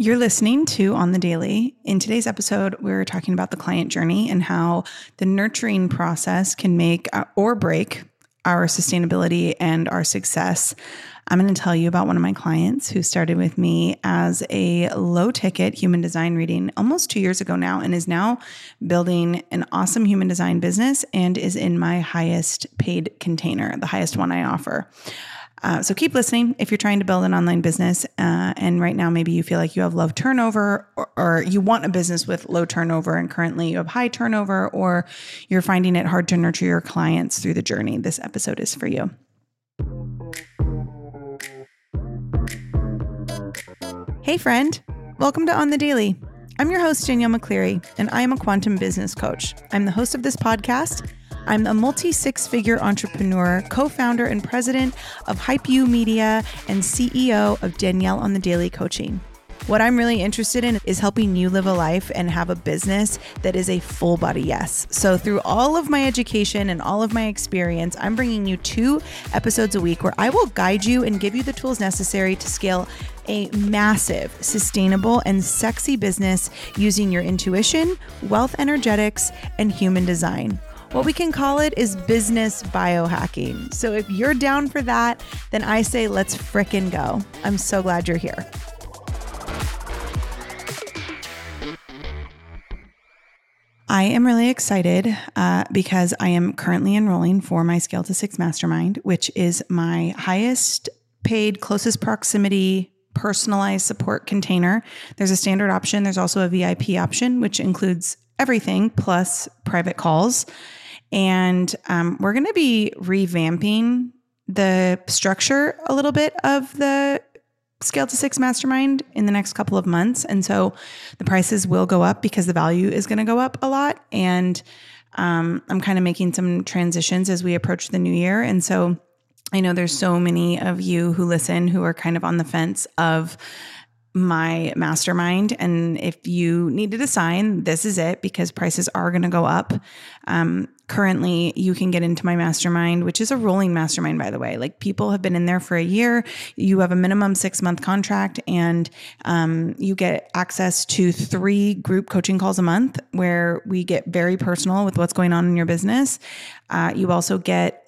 You're listening to On The Daily. In today's episode, we're talking about the client journey and how the nurturing process can make or break our sustainability and our success. I'm going to tell you about one of my clients who started with me as a low-ticket human design reading almost 2 years ago now and is now building an awesome human design business and is in my highest paid container, the highest one I offer. So keep listening if you're trying to build an online business and right now maybe you feel like you have low turnover or you want a business with low turnover and currently you have high turnover or you're finding it hard to nurture your clients through the journey. This episode is for you. Hey friend, welcome to On The Daily. I'm your host, Danielle McCleary, and I am a quantum business coach. I'm the host of this podcast. I'm a multi-six-figure entrepreneur, co-founder and president of Hype U Media and CEO of Danielle on the Daily Coaching. What I'm really interested in is helping you live a life and have a business that is a full body yes. So through all of my education and all of my experience, I'm bringing you 2 episodes a week where I will guide you and give you the tools necessary to scale a massive, sustainable, and sexy business using your intuition, wealth energetics, and human design. What we can call it is business biohacking. So if you're down for that, then I say let's frickin' go. I'm so glad you're here. I am really excited because I am currently enrolling for my Scale to Six Mastermind, which is my highest paid, closest proximity personalized support container. There's a standard option. There's also a VIP option, which includes everything plus private calls. And we're going to be revamping the structure a little bit of the Scale to Six Mastermind in the next couple of months. And so the prices will go up because the value is going to go up a lot. And I'm kind of making some transitions as we approach the new year. And so I know there's so many of you who listen who are kind of on the fence of my mastermind. And if you needed a sign, this is it because prices are going to go up. Currently you can get into my mastermind, which is a rolling mastermind, by the way. Like people have been in there for a year. You have a minimum 6-month contract and you get access to 3 group coaching calls a month where we get very personal with what's going on in your business. You also get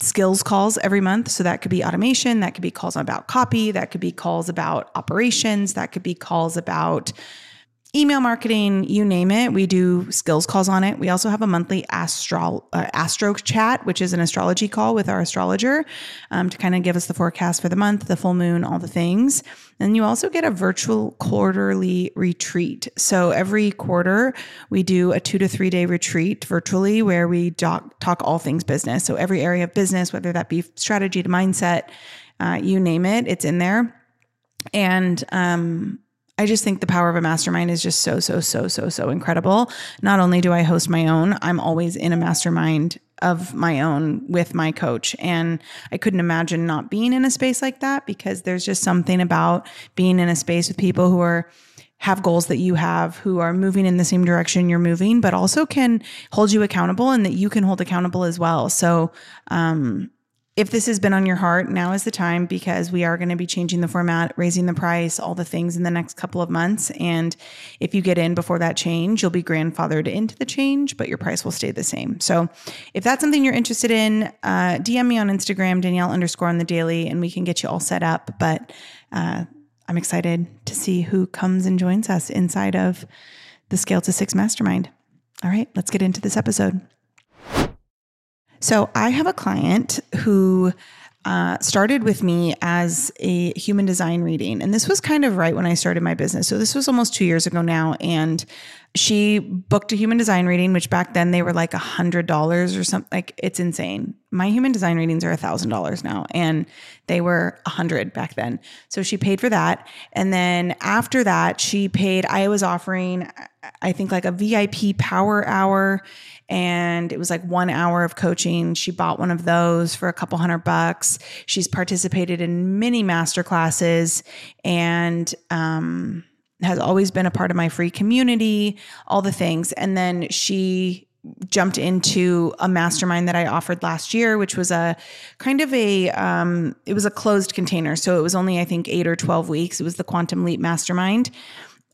skills calls every month. So that could be automation. That could be calls about copy. That could be calls about operations. That could be calls about email marketing, you name it. We do skills calls on it. We also have a monthly astro chat, which is an astrology call with our astrologer to kind of give us the forecast for the month, the full moon, all the things. And you also get a virtual quarterly retreat. So every quarter we do a 2 to 3 day retreat virtually where we talk all things business. So every area of business, whether that be strategy to mindset, you name it, it's in there. And, I just think the power of a mastermind is just so incredible. Not only do I host my own, I'm always in a mastermind of my own with my coach. And I couldn't imagine not being in a space like that because there's just something about being in a space with people who have goals that you have, who are moving in the same direction you're moving, but also can hold you accountable and that you can hold accountable as well. So, if this has been on your heart, now is the time because we are going to be changing the format, raising the price, all the things in the next couple of months. And if you get in before that change, you'll be grandfathered into the change, but your price will stay the same. So if that's something you're interested in, DM me on Instagram, Danielle_on_the_daily, and we can get you all set up. But I'm excited to see who comes and joins us inside of the Scale to Six Mastermind. All right, let's get into this episode. So I have a client who started with me as a human design reading. And this was kind of right when I started my business. So this was almost 2 years ago now. And she booked a human design reading, which back then they were like $100 or something. Like it's insane. My human design readings are $1,000 now. And they were $100 back then. So she paid for that. And then after that, she paid, I was offering, I think like a VIP power hour. And it was like 1 hour of coaching. She bought one of those for a couple $100. She's participated in many masterclasses and has always been a part of my free community, all the things. And then she jumped into a mastermind that I offered last year, which was a kind of a, it was a closed container. So it was only, I think, 8 or 12 weeks. It was the Quantum Leap Mastermind.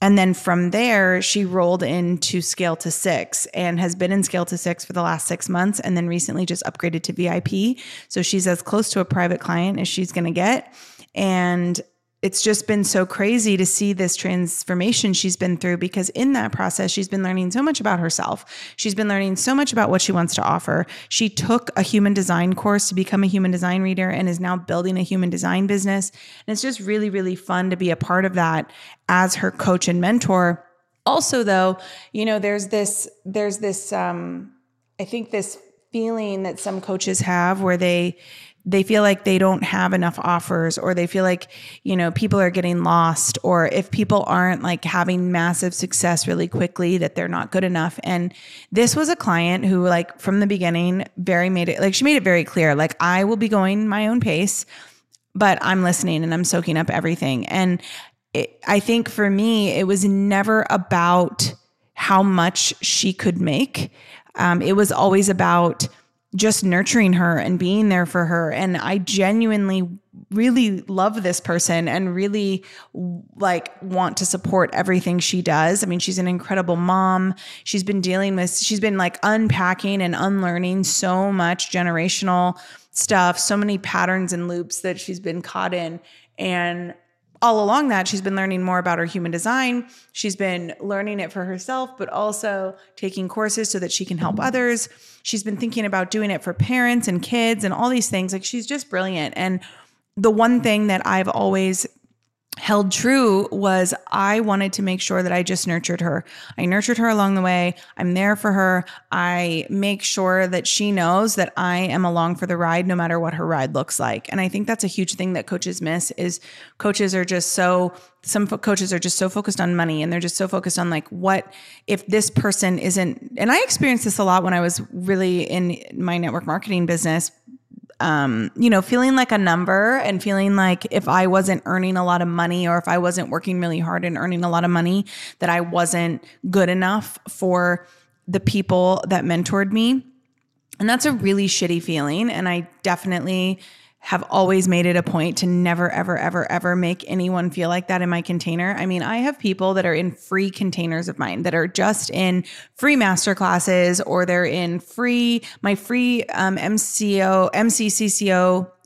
And then from there, she rolled into Scale to Six and has been in Scale to Six for the last 6 months, and then recently just upgraded to VIP. So she's as close to a private client as she's going to get. And it's just been so crazy to see this transformation she's been through, because in that process, she's been learning so much about herself. She's been learning so much about what she wants to offer. She took a human design course to become a human design reader and is now building a human design business. And it's just really, really fun to be a part of that as her coach and mentor. Also, though, you know, there's this, I think this feeling that some coaches have where they feel like they don't have enough offers, or they feel like, you know, people are getting lost, or if people aren't like having massive success really quickly, that they're not good enough. And this was a client who, like, from the beginning, she made it very clear, like, I will be going my own pace, but I'm listening and I'm soaking up everything. And I think for me, it was never about how much she could make. It was always about just nurturing her and being there for her. And I genuinely really love this person and really like want to support everything she does. I mean, she's an incredible mom. She's been like unpacking and unlearning so much generational stuff, so many patterns and loops that she's been caught in. And all along that, she's been learning more about her human design. She's been learning it for herself, but also taking courses so that she can help others. She's been thinking about doing it for parents and kids and all these things. Like, she's just brilliant. And the one thing that I've always held true was I wanted to make sure that I just nurtured her. I nurtured her along the way. I'm there for her. I make sure that she knows that I am along for the ride, no matter what her ride looks like. And I think that's a huge thing that coaches miss, is some coaches are just so focused on money, and they're just so focused on like, what if this person isn't, and I experienced this a lot when I was really in my network marketing business, you know, feeling like a number and feeling like if I wasn't earning a lot of money, or if I wasn't working really hard and earning a lot of money, that I wasn't good enough for the people that mentored me. And that's a really shitty feeling. And I definitely have always made it a point to never, ever, ever, ever make anyone feel like that in my container. I mean, I have people that are in free containers of mine that are just in free masterclasses, or they're in my free MCCCO,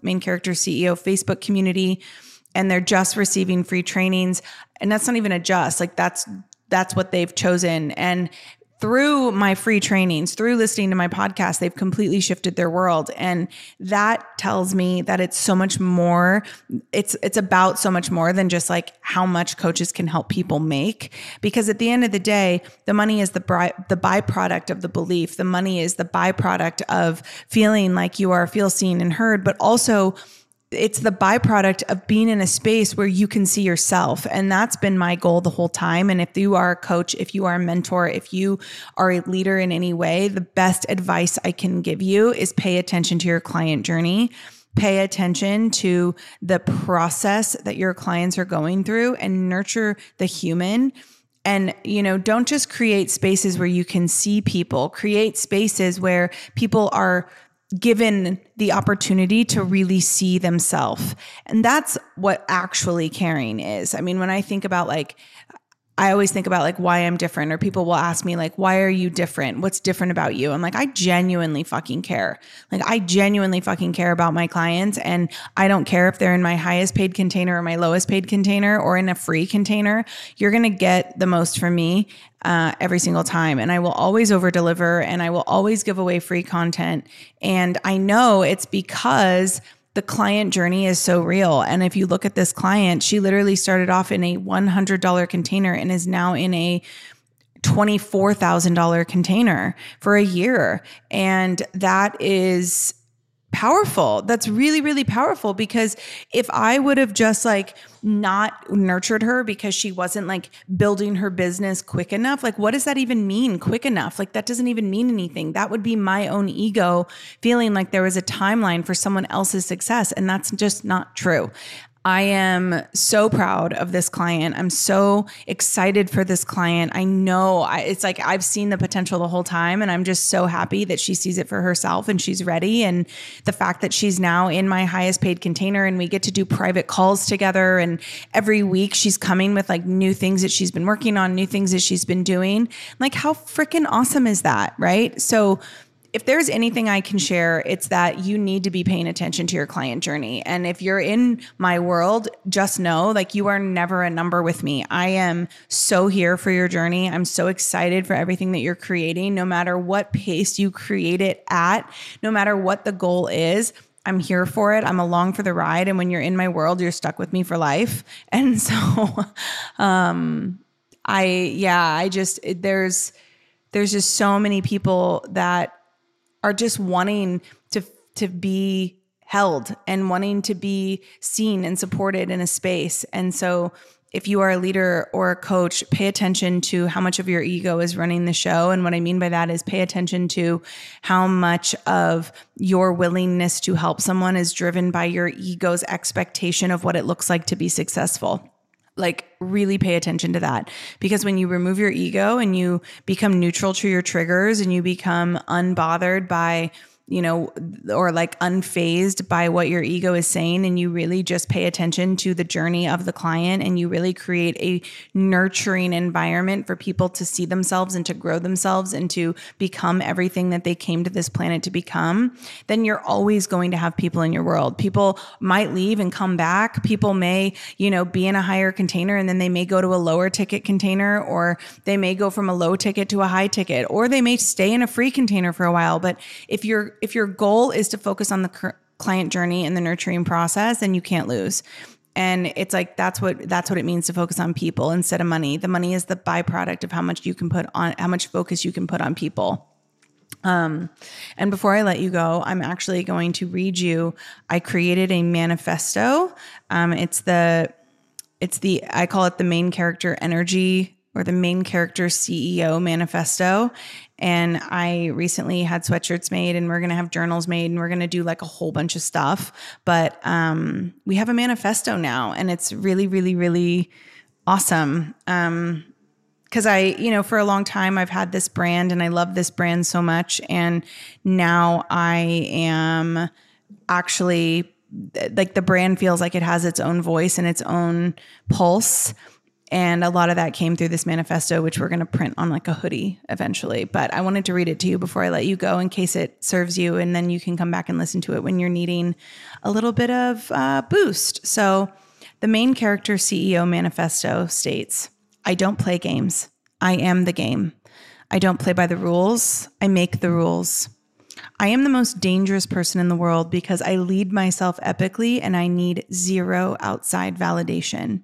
Main Character CEO Facebook community, and they're just receiving free trainings. And that's not even a just, like that's what they've chosen. And through my free trainings, through listening to my podcast, they've completely shifted their world. And that tells me that it's so much more. It's about so much more than just like how much coaches can help people make. Because at the end of the day, the money is the byproduct of the belief. The money is the byproduct of feeling like you feel seen and heard, but also it's the byproduct of being in a space where you can see yourself. And that's been my goal the whole time. And if you are a coach, if you are a mentor, if you are a leader in any way, the best advice I can give you is pay attention to your client journey. Pay attention to the process that your clients are going through, and nurture the human. And, you know, don't just create spaces where you can see people. Create spaces where people are given the opportunity to really see themselves. And that's what actually caring is. I mean, when I think about like, I always think about like why I'm different, or people will ask me like, why are you different? What's different about you? I'm like, I genuinely fucking care. Like, I genuinely fucking care about my clients, and I don't care if they're in my highest paid container or my lowest paid container or in a free container. You're going to get the most from me every single time. And I will always over deliver, and I will always give away free content. And I know it's because the client journey is so real. And if you look at this client, she literally started off in a $100 container and is now in a $24,000 container for a year. And that is powerful. That's really, really powerful, because if I would have just like not nurtured her because she wasn't like building her business quick enough, like, what does that even mean? Quick enough? Like, that doesn't even mean anything. That would be my own ego feeling like there was a timeline for someone else's success. And that's just not true. I am so proud of this client. I'm so excited for this client. I know it's like I've seen the potential the whole time, and I'm just so happy that she sees it for herself and she's ready. And the fact that she's now in my highest paid container and we get to do private calls together, and every week she's coming with like new things that she's been working on, new things that she's been doing. Like, how freaking awesome is that, right? So if there's anything I can share, it's that you need to be paying attention to your client journey. And if you're in my world, just know, like, you are never a number with me. I am so here for your journey. I'm so excited for everything that you're creating, no matter what pace you create it at, no matter what the goal is. I'm here for it. I'm along for the ride. And when you're in my world, you're stuck with me for life. And so, there's just so many people that are just wanting to be held and wanting to be seen and supported in a space. And so if you are a leader or a coach, pay attention to how much of your ego is running the show. And what I mean by that is pay attention to how much of your willingness to help someone is driven by your ego's expectation of what it looks like to be successful. Like, really pay attention to that, because when you remove your ego and you become neutral to your triggers and you become unbothered by, you know, or like unfazed by what your ego is saying, and you really just pay attention to the journey of the client, and you really create a nurturing environment for people to see themselves and to grow themselves and to become everything that they came to this planet to become, then you're always going to have people in your world. People might leave and come back. People may, you know, be in a higher container and then they may go to a lower ticket container, or they may go from a low ticket to a high ticket, or they may stay in a free container for a while. But if your goal is to focus on the client journey and the nurturing process, then you can't lose. And it's like, that's what it means to focus on people instead of money. The money is the byproduct of how much you can put on, how much focus you can put on people. And before I let you go, I'm actually going to read you. I created a manifesto. I call it the Main Character Energy, or the Main Character CEO Manifesto. And I recently had sweatshirts made, and we're going to have journals made, and we're going to do like a whole bunch of stuff. But we have a manifesto now, and it's really, really, really awesome. Because for a long time I've had this brand and I love this brand so much. And now I am actually, like, the brand feels like it has its own voice and its own pulse. And a lot of that came through this manifesto, which we're going to print on like a hoodie eventually. But I wanted to read it to you before I let you go, in case it serves you. And then you can come back and listen to it when you're needing a little bit of boost. So the Main Character CEO Manifesto states, I don't play games. I am the game. I don't play by the rules. I make the rules. I am the most dangerous person in the world because I lead myself epically and I need zero outside validation.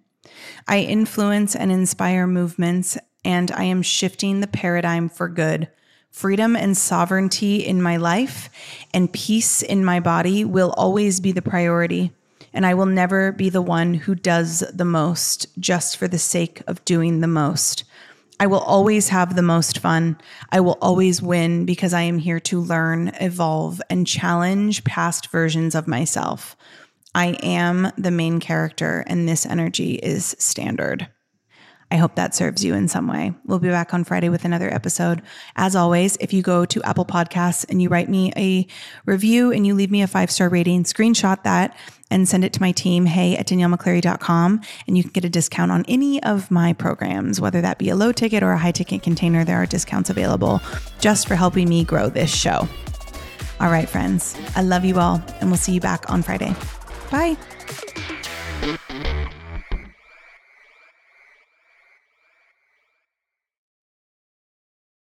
I influence and inspire movements, and I am shifting the paradigm for good. Freedom and sovereignty in my life and peace in my body will always be the priority, and I will never be the one who does the most just for the sake of doing the most. I will always have the most fun. I will always win because I am here to learn, evolve, and challenge past versions of myself. I am the main character, and this energy is standard. I hope that serves you in some way. We'll be back on Friday with another episode. As always, if you go to Apple Podcasts and you write me a review and you leave me a 5-star rating, screenshot that and send it to my team, hey@daniellemccleary.com, and you can get a discount on any of my programs, whether that be a low ticket or a high ticket container. There are discounts available just for helping me grow this show. All right, friends, I love you all, and we'll see you back on Friday. Bye.